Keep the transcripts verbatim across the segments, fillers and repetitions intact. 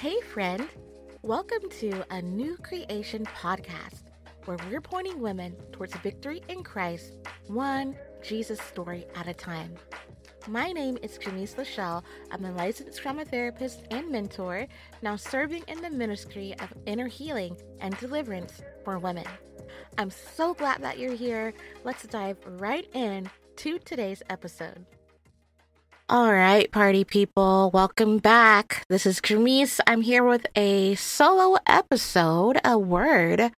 Hey friend, welcome to a New Creation podcast where we're pointing women towards victory in Christ, one Jesus story at a time. My name is Jemese LaChel. I'm a licensed trauma therapist and mentor, now serving in the ministry of inner healing and deliverance for women. I'm so glad that you're here. Let's dive right in to today's episode. All right, party people, welcome back. This is Jemese. I'm here with a solo episode, a word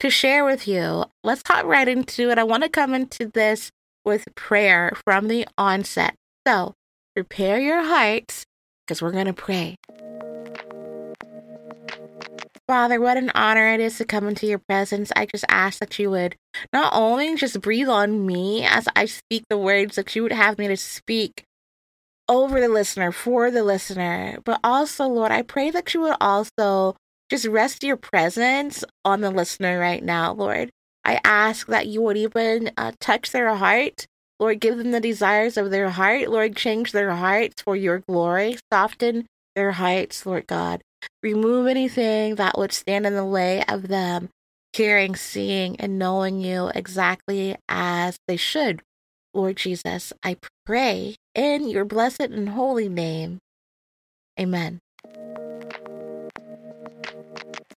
to share with you. Let's hop right into it. I want to come into this with prayer from the onset. So prepare your hearts because we're going to pray. Father, what an honor it is to come into your presence. I just ask that you would not only just breathe on me as I speak the words that you would have me to speak over the listener, for the listener, but also, Lord, I pray that you would also just rest your presence on the listener right now, Lord. I ask that you would even uh, touch their heart. Lord, give them the desires of their heart. Lord, change their hearts for your glory. Soften their hearts, Lord God. Remove anything that would stand in the way of them hearing, seeing, and knowing you exactly as they should. Lord Jesus, I pray in your blessed and holy name. Amen.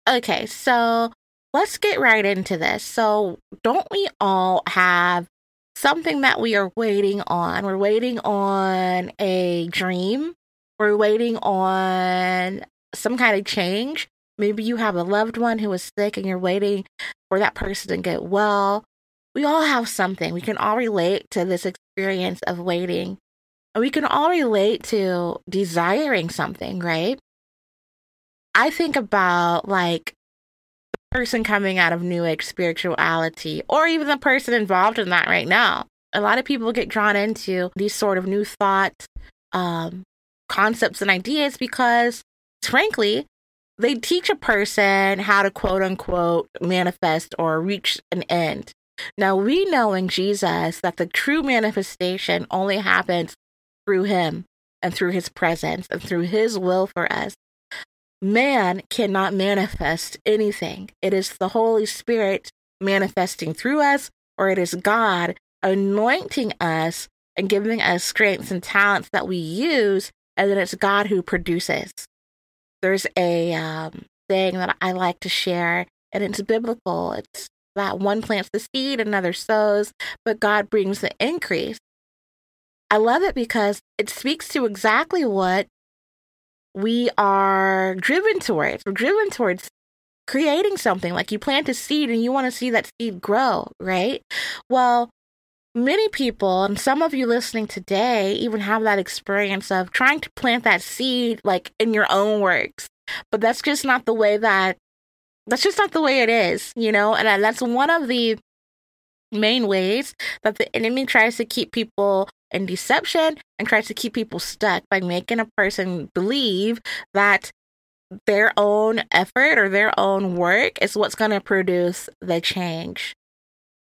Okay, so let's get right into this. So don't we all have something that we are waiting on? We're waiting on a dream. We're waiting on some kind of change. Maybe you have a loved one who is sick and you're waiting for that person to get well. We all have something. We can all relate to this experience of waiting. And we can all relate to desiring something, right? I think about like the person coming out of New Age spirituality or even the person involved in that right now. A lot of people get drawn into these sort of new thought um, concepts and ideas because, frankly, they teach a person how to quote unquote manifest or reach an end. Now, we know in Jesus that the true manifestation only happens through him and through his presence and through his will for us. Man cannot manifest anything. It is the Holy Spirit manifesting through us, or it is God anointing us and giving us strengths and talents that we use, and then it's God who produces. There's a um, thing that I like to share, and it's biblical. It's that one plants the seed, another sows, but God brings the increase. I love it because it speaks to exactly what we are driven towards. We're driven towards creating something. Like you plant a seed and you want to see that seed grow, right? Well, many people, and some of you listening today, even have that experience of trying to plant that seed like in your own works. But that's just not the way that That's just not the way it is, you know, and that's one of the main ways that the enemy tries to keep people in deception and tries to keep people stuck by making a person believe that their own effort or their own work is what's going to produce the change.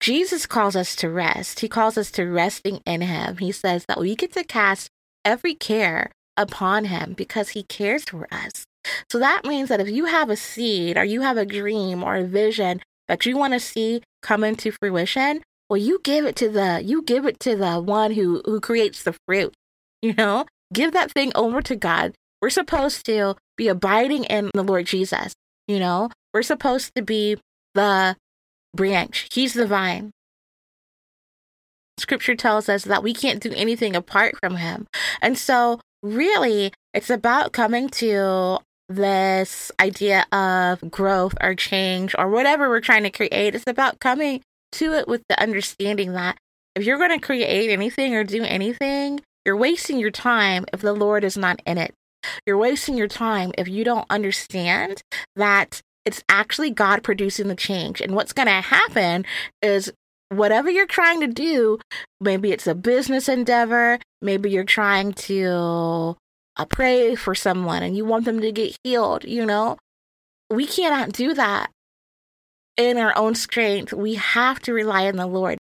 Jesus calls us to rest. He calls us to resting in him. He says that we get to cast every care upon him because he cares for us. So that means that if you have a seed or you have a dream or a vision that you want to see come into fruition, well, you give it to the you give it to the one who, who creates the fruit, you know, give that thing over to God. We're supposed to be abiding in the Lord Jesus. You know, we're supposed to be the branch. He's the vine. Scripture tells us that we can't do anything apart from him. And so really, it's about coming to this idea of growth or change or whatever we're trying to create. It's about coming to it with the understanding that if you're going to create anything or do anything, you're wasting your time if the Lord is not in it. You're wasting your time if you don't understand that it's actually God producing the change. And what's going to happen is whatever you're trying to do, maybe it's a business endeavor, maybe you're trying to uh, pray for someone and you want them to get healed, you know, we cannot do that in our own strength. We have to rely on the Lord.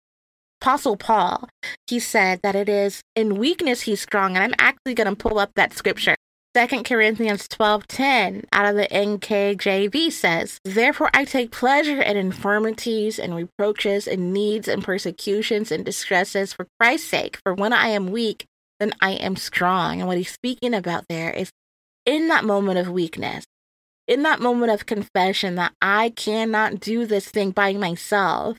Apostle Paul, he said that it is in weakness he's strong. And I'm actually going to pull up that scripture. Second Corinthians twelve ten out of the N K J V says, "Therefore I take pleasure in infirmities and reproaches and needs and persecutions and distresses for Christ's sake. For when I am weak, then I am strong." And what he's speaking about there is in that moment of weakness, in that moment of confession that I cannot do this thing by myself,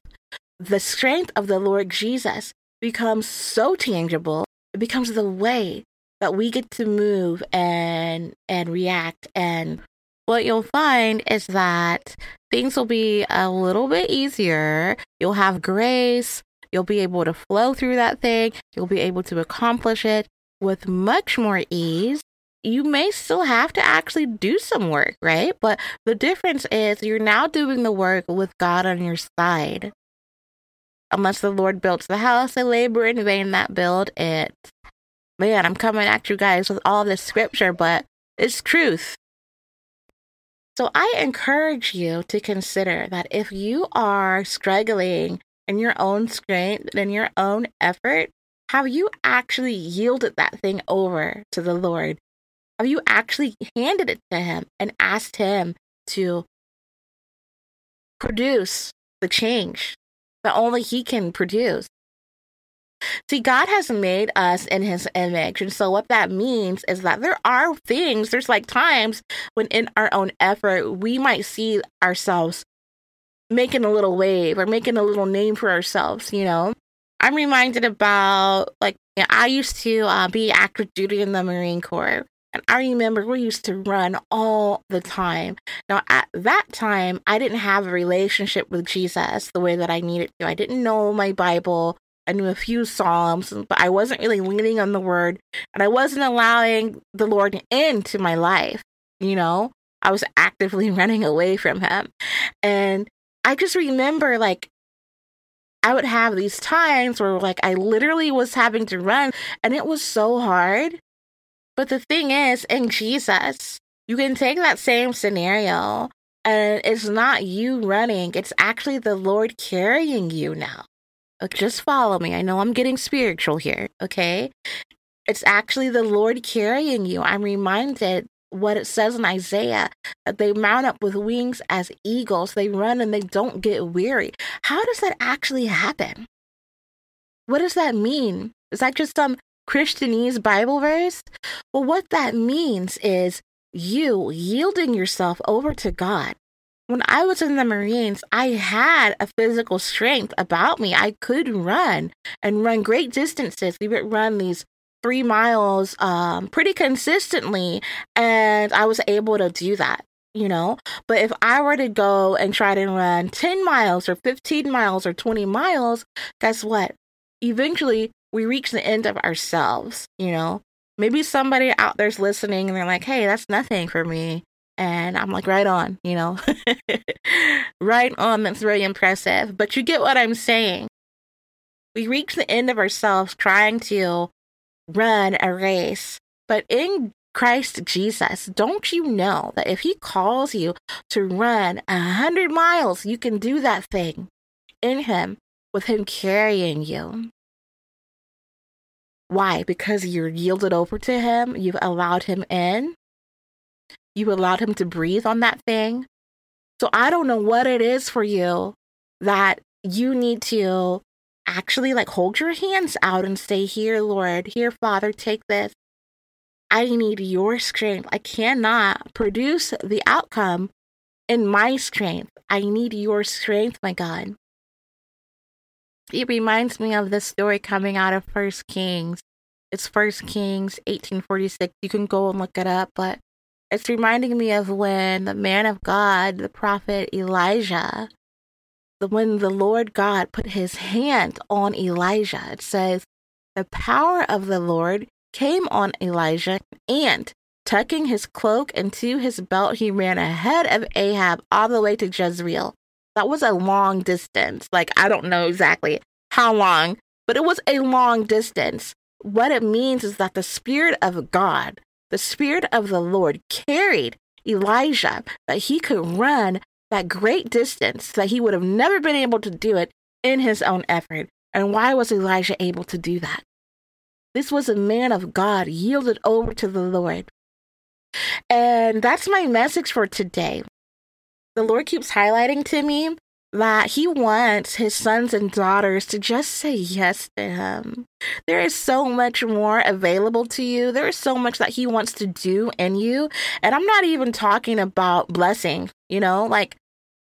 the strength of the Lord Jesus becomes so tangible. It becomes the way that we get to move and and react. And what you'll find is that things will be a little bit easier. You'll have grace. You'll be able to flow through that thing. You'll be able to accomplish it with much more ease. You may still have to actually do some work, right? But the difference is you're now doing the work with God on your side. Unless the Lord builds the house, they labor in vain that build it. Man, I'm coming at you guys with all this scripture, but it's truth. So I encourage you to consider that if you are struggling in your own strength and in your own effort, have you actually yielded that thing over to the Lord? Have you actually handed it to Him and asked Him to produce the change that only He can produce? See, God has made us in His image. And so what that means is that there are things, there's like times when in our own effort, we might see ourselves making a little wave or making a little name for ourselves, you know? I'm reminded about, like, you know, I used to uh, be active duty in the Marine Corps. And I remember we used to run all the time. Now, at that time, I didn't have a relationship with Jesus the way that I needed to. I didn't know my Bible. I knew a few Psalms, but I wasn't really leaning on the Word. And I wasn't allowing the Lord into my life, you know? I was actively running away from Him. And I just remember, like, I would have these times where, like, I literally was having to run. And it was so hard. But the thing is, in Jesus, you can take that same scenario and it's not you running. It's actually the Lord carrying you now. Just follow me. I know I'm getting spiritual here, okay? It's actually the Lord carrying you. I'm reminded what it says in Isaiah, that they mount up with wings as eagles. They run and they don't get weary. How does that actually happen? What does that mean? Is that just some Christianese Bible verse? Well, what that means is you yielding yourself over to God. When I was in the Marines, I had a physical strength about me. I could run and run great distances. We would run these three miles um, pretty consistently, and I was able to do that, you know? But if I were to go and try to run ten miles or fifteen miles or twenty miles, guess what? Eventually, we reach the end of ourselves, you know? Maybe somebody out there's listening and they're like, hey, that's nothing for me. And I'm like, right on, you know? Right on, that's really impressive. But you get what I'm saying. We reach the end of ourselves trying to run a race. But in Christ Jesus, don't you know that if He calls you to run a hundred miles, you can do that thing in Him, with Him carrying you? Why? Because you're yielded over to Him. You've allowed Him in. You allowed Him to breathe on that thing. So I don't know what it is for you that you need to actually like hold your hands out and say, here, Lord, here, Father, take this. I need your strength. I cannot produce the outcome in my strength. I need your strength, my God. It reminds me of this story coming out of First Kings. It's First Kings eighteen forty-six. You can go and look it up, but it's reminding me of when the man of God, the prophet Elijah, the when the Lord God put His hand on Elijah. It says, the power of the Lord came on Elijah, and tucking his cloak into his belt, he ran ahead of Ahab all the way to Jezreel. That was a long distance. Like, I don't know exactly how long, but it was a long distance. What it means is that the Spirit of God, the Spirit of the Lord carried Elijah, that he could run that great distance, that he would have never been able to do it in his own effort. And why was Elijah able to do that? This was a man of God yielded over to the Lord. And that's my message for today. The Lord keeps highlighting to me that he wants his sons and daughters to just say yes to him. There is so much more available to you. There is so much that he wants to do in you. And I'm not even talking about blessing, you know, like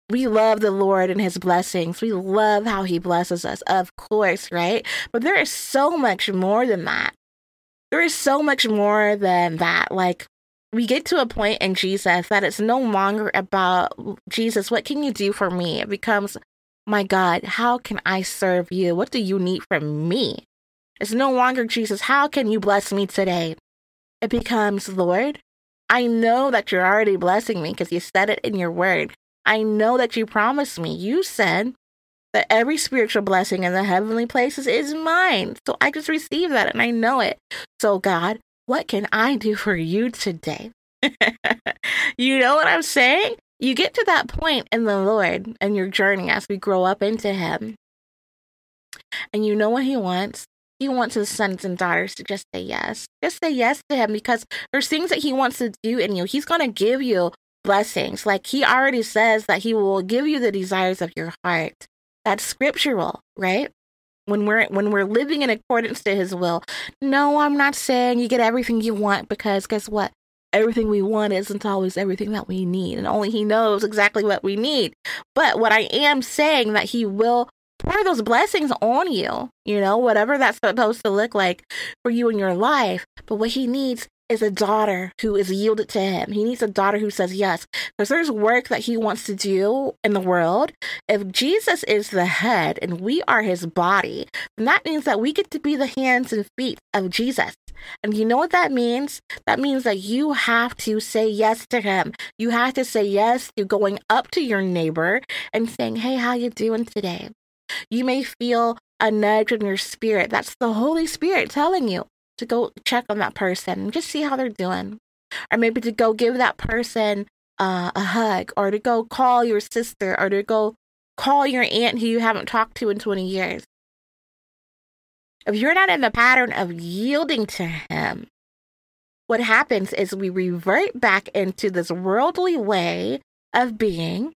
we love the Lord and his blessings. We love how he blesses us, of course, right? But there is so much more than that. There is so much more than that. Like, we get to a point in Jesus that it's no longer about, Jesus, what can you do for me? It becomes, my God, how can I serve you? What do you need from me? It's no longer, Jesus, how can you bless me today? It becomes, Lord, I know that you're already blessing me because you said it in your word. I know that you promised me. You said that every spiritual blessing in the heavenly places is mine. So I just receive that and I know it. So God, what can I do for you today? You know what I'm saying? You get to that point in the Lord and your journey as we grow up into him. And you know what he wants? He wants his sons and daughters to just say yes. Just say yes to him because there's things that he wants to do in you. He's going to give you blessings. Like he already says that he will give you the desires of your heart. That's scriptural, right? When we're when we're living in accordance to his will. No, I'm not saying you get everything you want because guess what? Everything we want isn't always everything that we need. And only he knows exactly what we need. But what I am saying that he will pour those blessings on you, you know, whatever that's supposed to look like for you in your life. But what he needs is a daughter who is yielded to him. He needs a daughter who says yes. Because there's work that he wants to do in the world. If Jesus is the head and we are his body, then that means that we get to be the hands and feet of Jesus. And you know what that means? That means that you have to say yes to him. You have to say yes to going up to your neighbor and saying, hey, how you doing today? You may feel a nudge in your spirit. That's the Holy Spirit telling you to go check on that person and just see how they're doing. Or maybe to go give that person uh, a hug, or to go call your sister, or to go call your aunt who you haven't talked to in twenty years. If you're not in the pattern of yielding to him, what happens is we revert back into this worldly way of being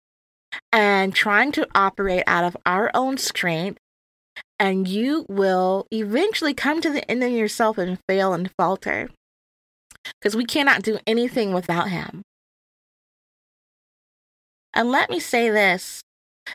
and trying to operate out of our own strength. And you will eventually come to the end of yourself and fail and falter. Because we cannot do anything without him. And let me say this.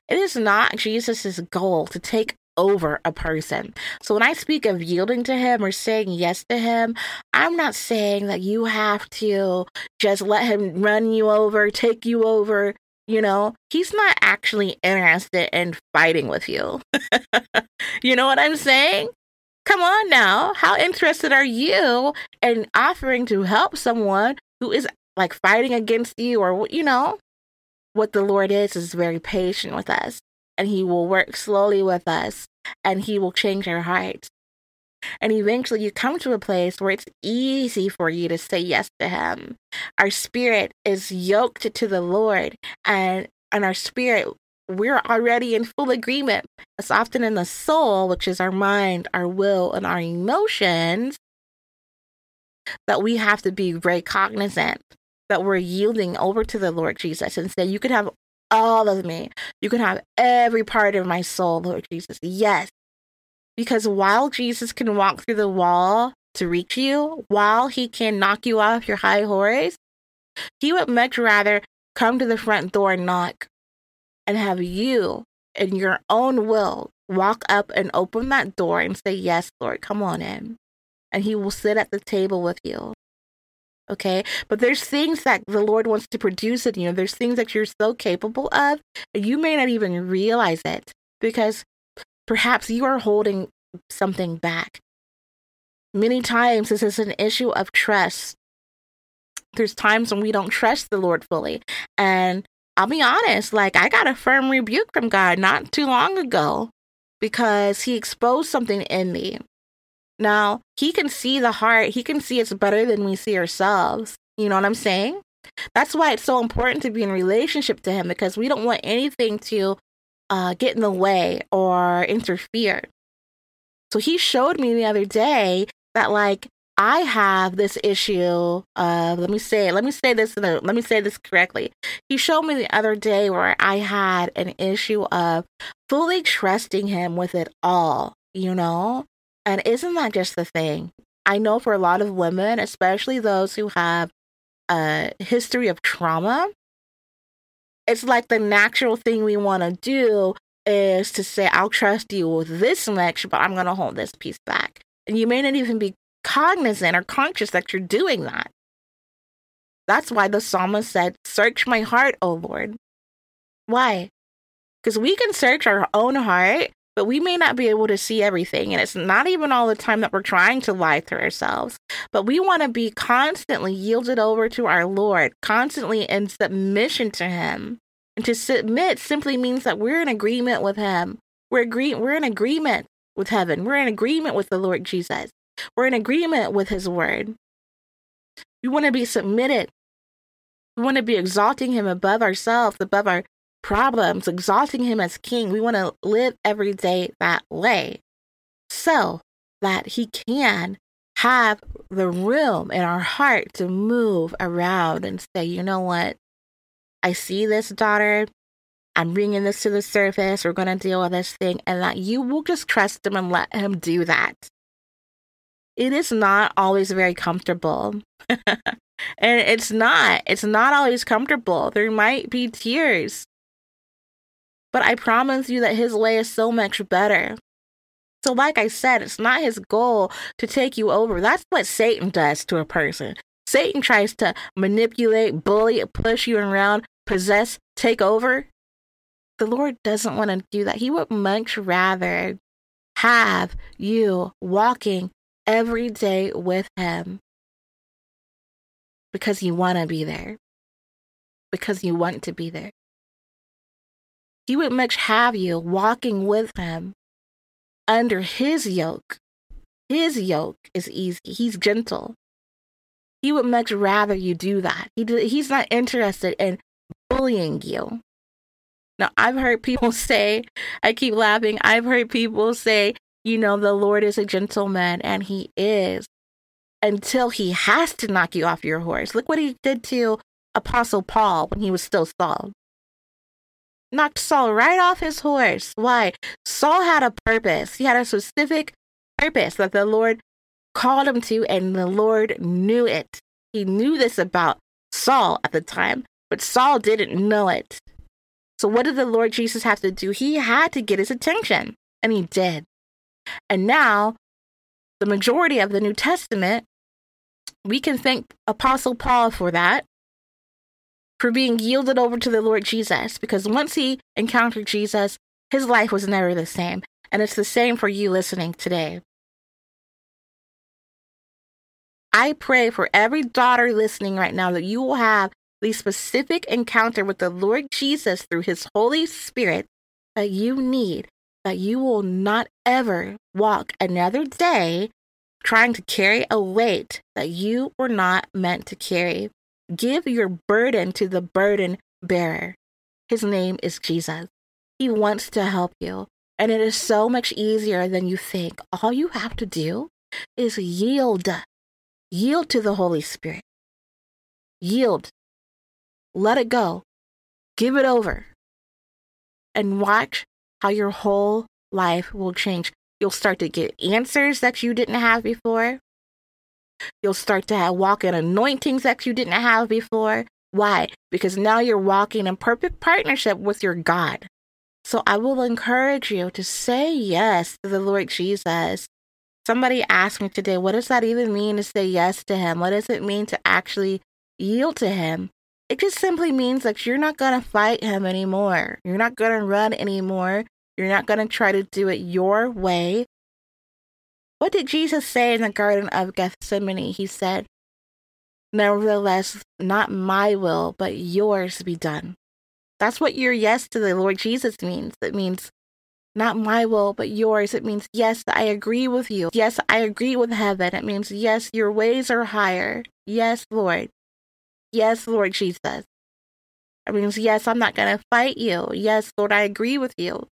It is not Jesus' goal to take over a person. So when I speak of yielding to him or saying yes to him, I'm not saying that you have to just let him run you over, take you over. You know, he's not actually interested in fighting with you. You know what I'm saying? Come on now. How interested are you in offering to help someone who is like fighting against you or, you know, what the Lord is, is very patient with us and he will work slowly with us and he will change our hearts. And eventually you come to a place where it's easy for you to say yes to him. Our spirit is yoked to the Lord, and, and our spirit, we're already in full agreement. It's often in the soul, which is our mind, our will, and our emotions, that we have to be very cognizant that we're yielding over to the Lord Jesus and say, you can have all of me. You can have every part of my soul, Lord Jesus. Yes. Because while Jesus can walk through the wall to reach you, while he can knock you off your high horse, he would much rather come to the front door and knock and have you in your own will walk up and open that door and say, yes, Lord, come on in. And he will sit at the table with you. Okay, but there's things that the Lord wants to produce in you. There's things that you're so capable of, and you may not even realize it because perhaps you are holding something back. Many times this is an issue of trust. There's times when we don't trust the Lord fully. And I'll be honest, like I got a firm rebuke from God not too long ago because he exposed something in me. Now, he can see the heart. He can see us better than we see ourselves. You know what I'm saying? That's why it's so important to be in relationship to him, because we don't want anything to Uh, get in the way or interfere. So he showed me the other day that like I have this issue of, let me say it, let me say this, let me say this correctly. He showed me the other day where I had an issue of fully trusting him with it all, you know? And isn't that just the thing? I know for a lot of women, especially those who have a history of trauma, it's like the natural thing we want to do is to say, I'll trust you with this much, but I'm going to hold this piece back. And you may not even be cognizant or conscious that you're doing that. That's why the psalmist said, search my heart, O Lord. Why? Because we can search our own heart, but we may not be able to see everything. And it's not even all the time that we're trying to lie to ourselves, but we want to be constantly yielded over to our Lord, constantly in submission to him. And to submit simply means that we're in agreement with him. We're agree- We're in agreement with heaven. We're in agreement with the Lord Jesus. We're in agreement with his word. We want to be submitted. We want to be exalting him above ourselves, above our problems, exalting him as king. We want to live every day that way so that he can have the room in our heart to move around and say, you know what? I see this, daughter. I'm bringing this to the surface. We're going to deal with this thing. And that you will just trust him and let him do that. It is not always very comfortable. and it's not. It's not always comfortable. There might be tears. But I promise you that his way is so much better. So like I said, it's not his goal to take you over. That's what Satan does to a person. Satan tries to manipulate, bully, push you around, possess, take over. The Lord doesn't want to do that. He would much rather have you walking every day with him because you want to be there, because you want to be there. He would much have you walking with him under his yoke. His yoke is easy. He's gentle. He would much rather you do that. He do, he's not interested in bullying you. Now, I've heard people say, I keep laughing, I've heard people say, you know, the Lord is a gentleman, and he is, until he has to knock you off your horse. Look what he did to Apostle Paul when he was still Saul. Knocked Saul right off his horse. Why? Saul had a purpose. He had a specific purpose that the Lord called him to, and the Lord knew it. He knew this about Saul at the time, but Saul didn't know it. So what did the Lord Jesus have to do? He had to get his attention, and he did. And now, the majority of the New Testament, we can thank Apostle Paul for that, for being yielded over to the Lord Jesus, because once he encountered Jesus, his life was never the same. And it's the same for you listening today. I pray for every daughter listening right now that you will have the specific encounter with the Lord Jesus through his Holy Spirit that you need, that you will not ever walk another day trying to carry a weight that you were not meant to carry. Give your burden to the burden bearer. His name is Jesus. He wants to help you, and it is so much easier than you think. All you have to do is yield. Yield to the Holy Spirit. Yield. Let it go. Give it over. And watch how your whole life will change. You'll start to get answers that you didn't have before. You'll start to have walk in anointings that you didn't have before. Why? Because now you're walking in perfect partnership with your God. So I will encourage you to say yes to the Lord Jesus. Somebody asked me today, what does that even mean to say yes to him? What does it mean to actually yield to him? It just simply means that you're not going to fight him anymore. You're not going to run anymore. You're not going to try to do it your way. What did Jesus say in the Garden of Gethsemane? He said, nevertheless, not my will, but yours be done. That's what your yes to the Lord Jesus means. It means not my will, but yours. It means, yes, I agree with you. Yes, I agree with heaven. It means, yes, your ways are higher. Yes, Lord. Yes, Lord Jesus. It means, yes, I'm not going to fight you. Yes, Lord, I agree with you.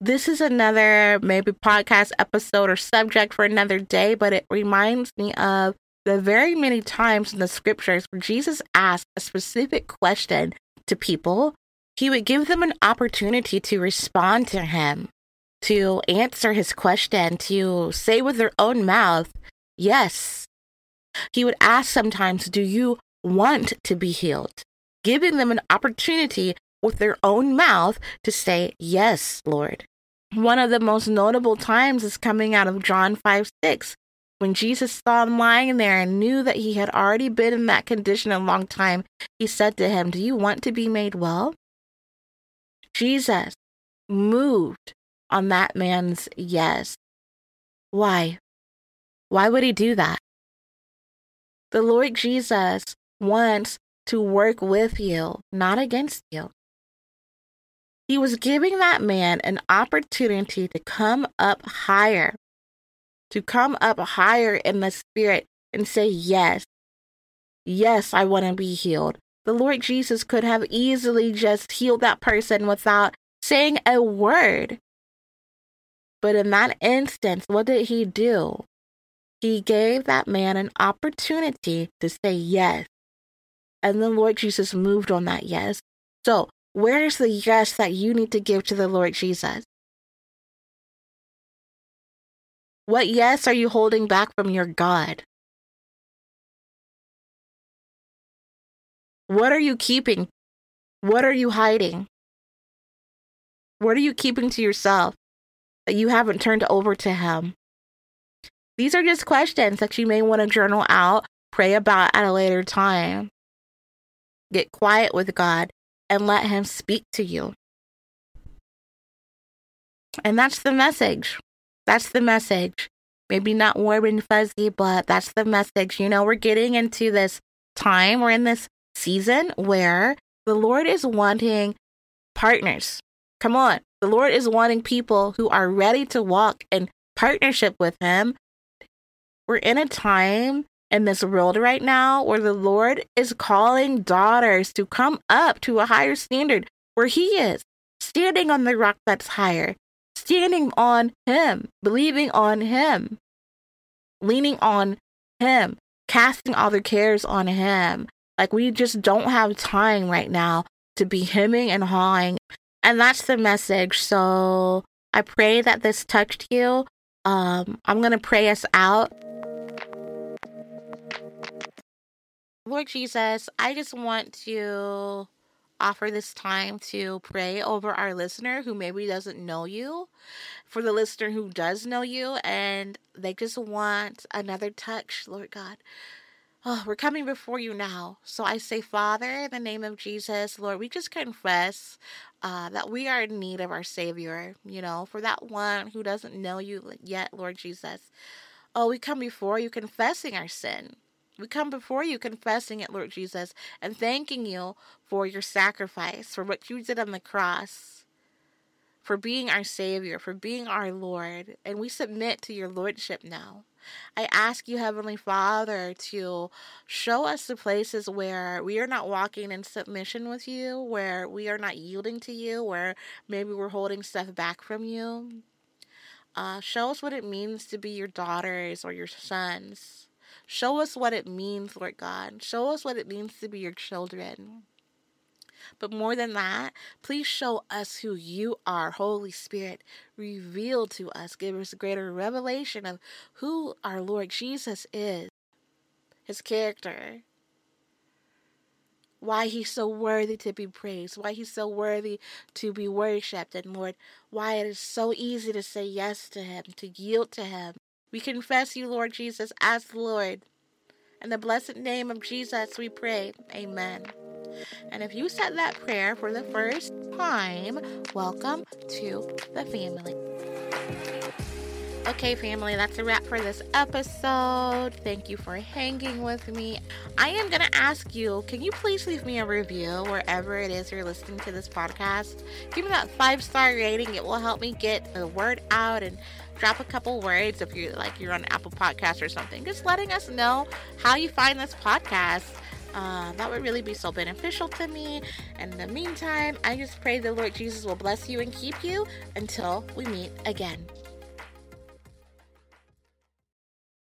This is another maybe podcast episode or subject for another day, but it reminds me of the very many times in the scriptures where Jesus asked a specific question to people. He would give them an opportunity to respond to him, to answer his question, to say with their own mouth, yes. He would ask sometimes, do you want to be healed? Giving them an opportunity with their own mouth to say, yes, Lord. One of the most notable times is coming out of John five six, when Jesus saw him lying there and knew that he had already been in that condition a long time. He said to him, do you want to be made well? Jesus moved on that man's yes. Why? Why would he do that? The Lord Jesus wants to work with you, not against you. He was giving that man an opportunity to come up higher, to come up higher in the spirit and say, yes, yes, I want to be healed. The Lord Jesus could have easily just healed that person without saying a word. But in that instance, what did he do? He gave that man an opportunity to say yes. And the Lord Jesus moved on that yes. So where's the yes that you need to give to the Lord Jesus? What yes are you holding back from your God? What are you keeping? What are you hiding? What are you keeping to yourself that you haven't turned over to him? These are just questions that you may want to journal out, pray about at a later time. Get quiet with God and let him speak to you. And that's the message. That's the message. Maybe not warm and fuzzy, but that's the message. You know, we're getting into this time, we're in this season where the Lord is wanting partners. Come on. The Lord is wanting people who are ready to walk in partnership with him. We're in a time in this world right now where the Lord is calling daughters to come up to a higher standard where he is, standing on the rock that's higher, standing on him, believing on him, leaning on him, casting all their cares on him. Like, we just don't have time right now to be hemming and hawing. And that's the message. So I pray that this touched you. Um, I'm going to pray us out. Lord Jesus, I just want to offer this time to pray over our listener who maybe doesn't know you, for the listener who does know you, and they just want another touch, Lord God. Oh, we're coming before you now. So I say, Father, in the name of Jesus, Lord, we just confess uh, that we are in need of our Savior, you know, for that one who doesn't know you yet, Lord Jesus. Oh, we come before you confessing our sin. We come before you confessing it, Lord Jesus, and thanking you for your sacrifice, for what you did on the cross, for being our Savior, for being our Lord. And we submit to your Lordship now. I ask you, Heavenly Father, to show us the places where we are not walking in submission with you, where we are not yielding to you, where maybe we're holding stuff back from you. Uh, show us what it means to be your daughters or your sons. Show us what it means, Lord God. Show us what it means to be your children. But more than that, please show us who you are, Holy Spirit. Reveal to us, give us a greater revelation of who our Lord Jesus is, his character, why he's so worthy to be praised, why he's so worthy to be worshipped, and Lord, why it is so easy to say yes to him, to yield to him. We confess you, Lord Jesus, as Lord. In the blessed name of Jesus, we pray. Amen. And if you said that prayer for the first time, welcome to the family. Okay, family, that's a wrap for this episode. Thank you for hanging with me. I am going to ask you, can you please leave me a review wherever it is you're listening to this podcast? Give me that five-star rating. It will help me get the word out, and drop a couple words if you're like you're on Apple Podcasts or something. Just letting us know how you find this podcast. Uh, that would really be so beneficial to me. And in the meantime, I just pray the Lord Jesus will bless you and keep you until we meet again.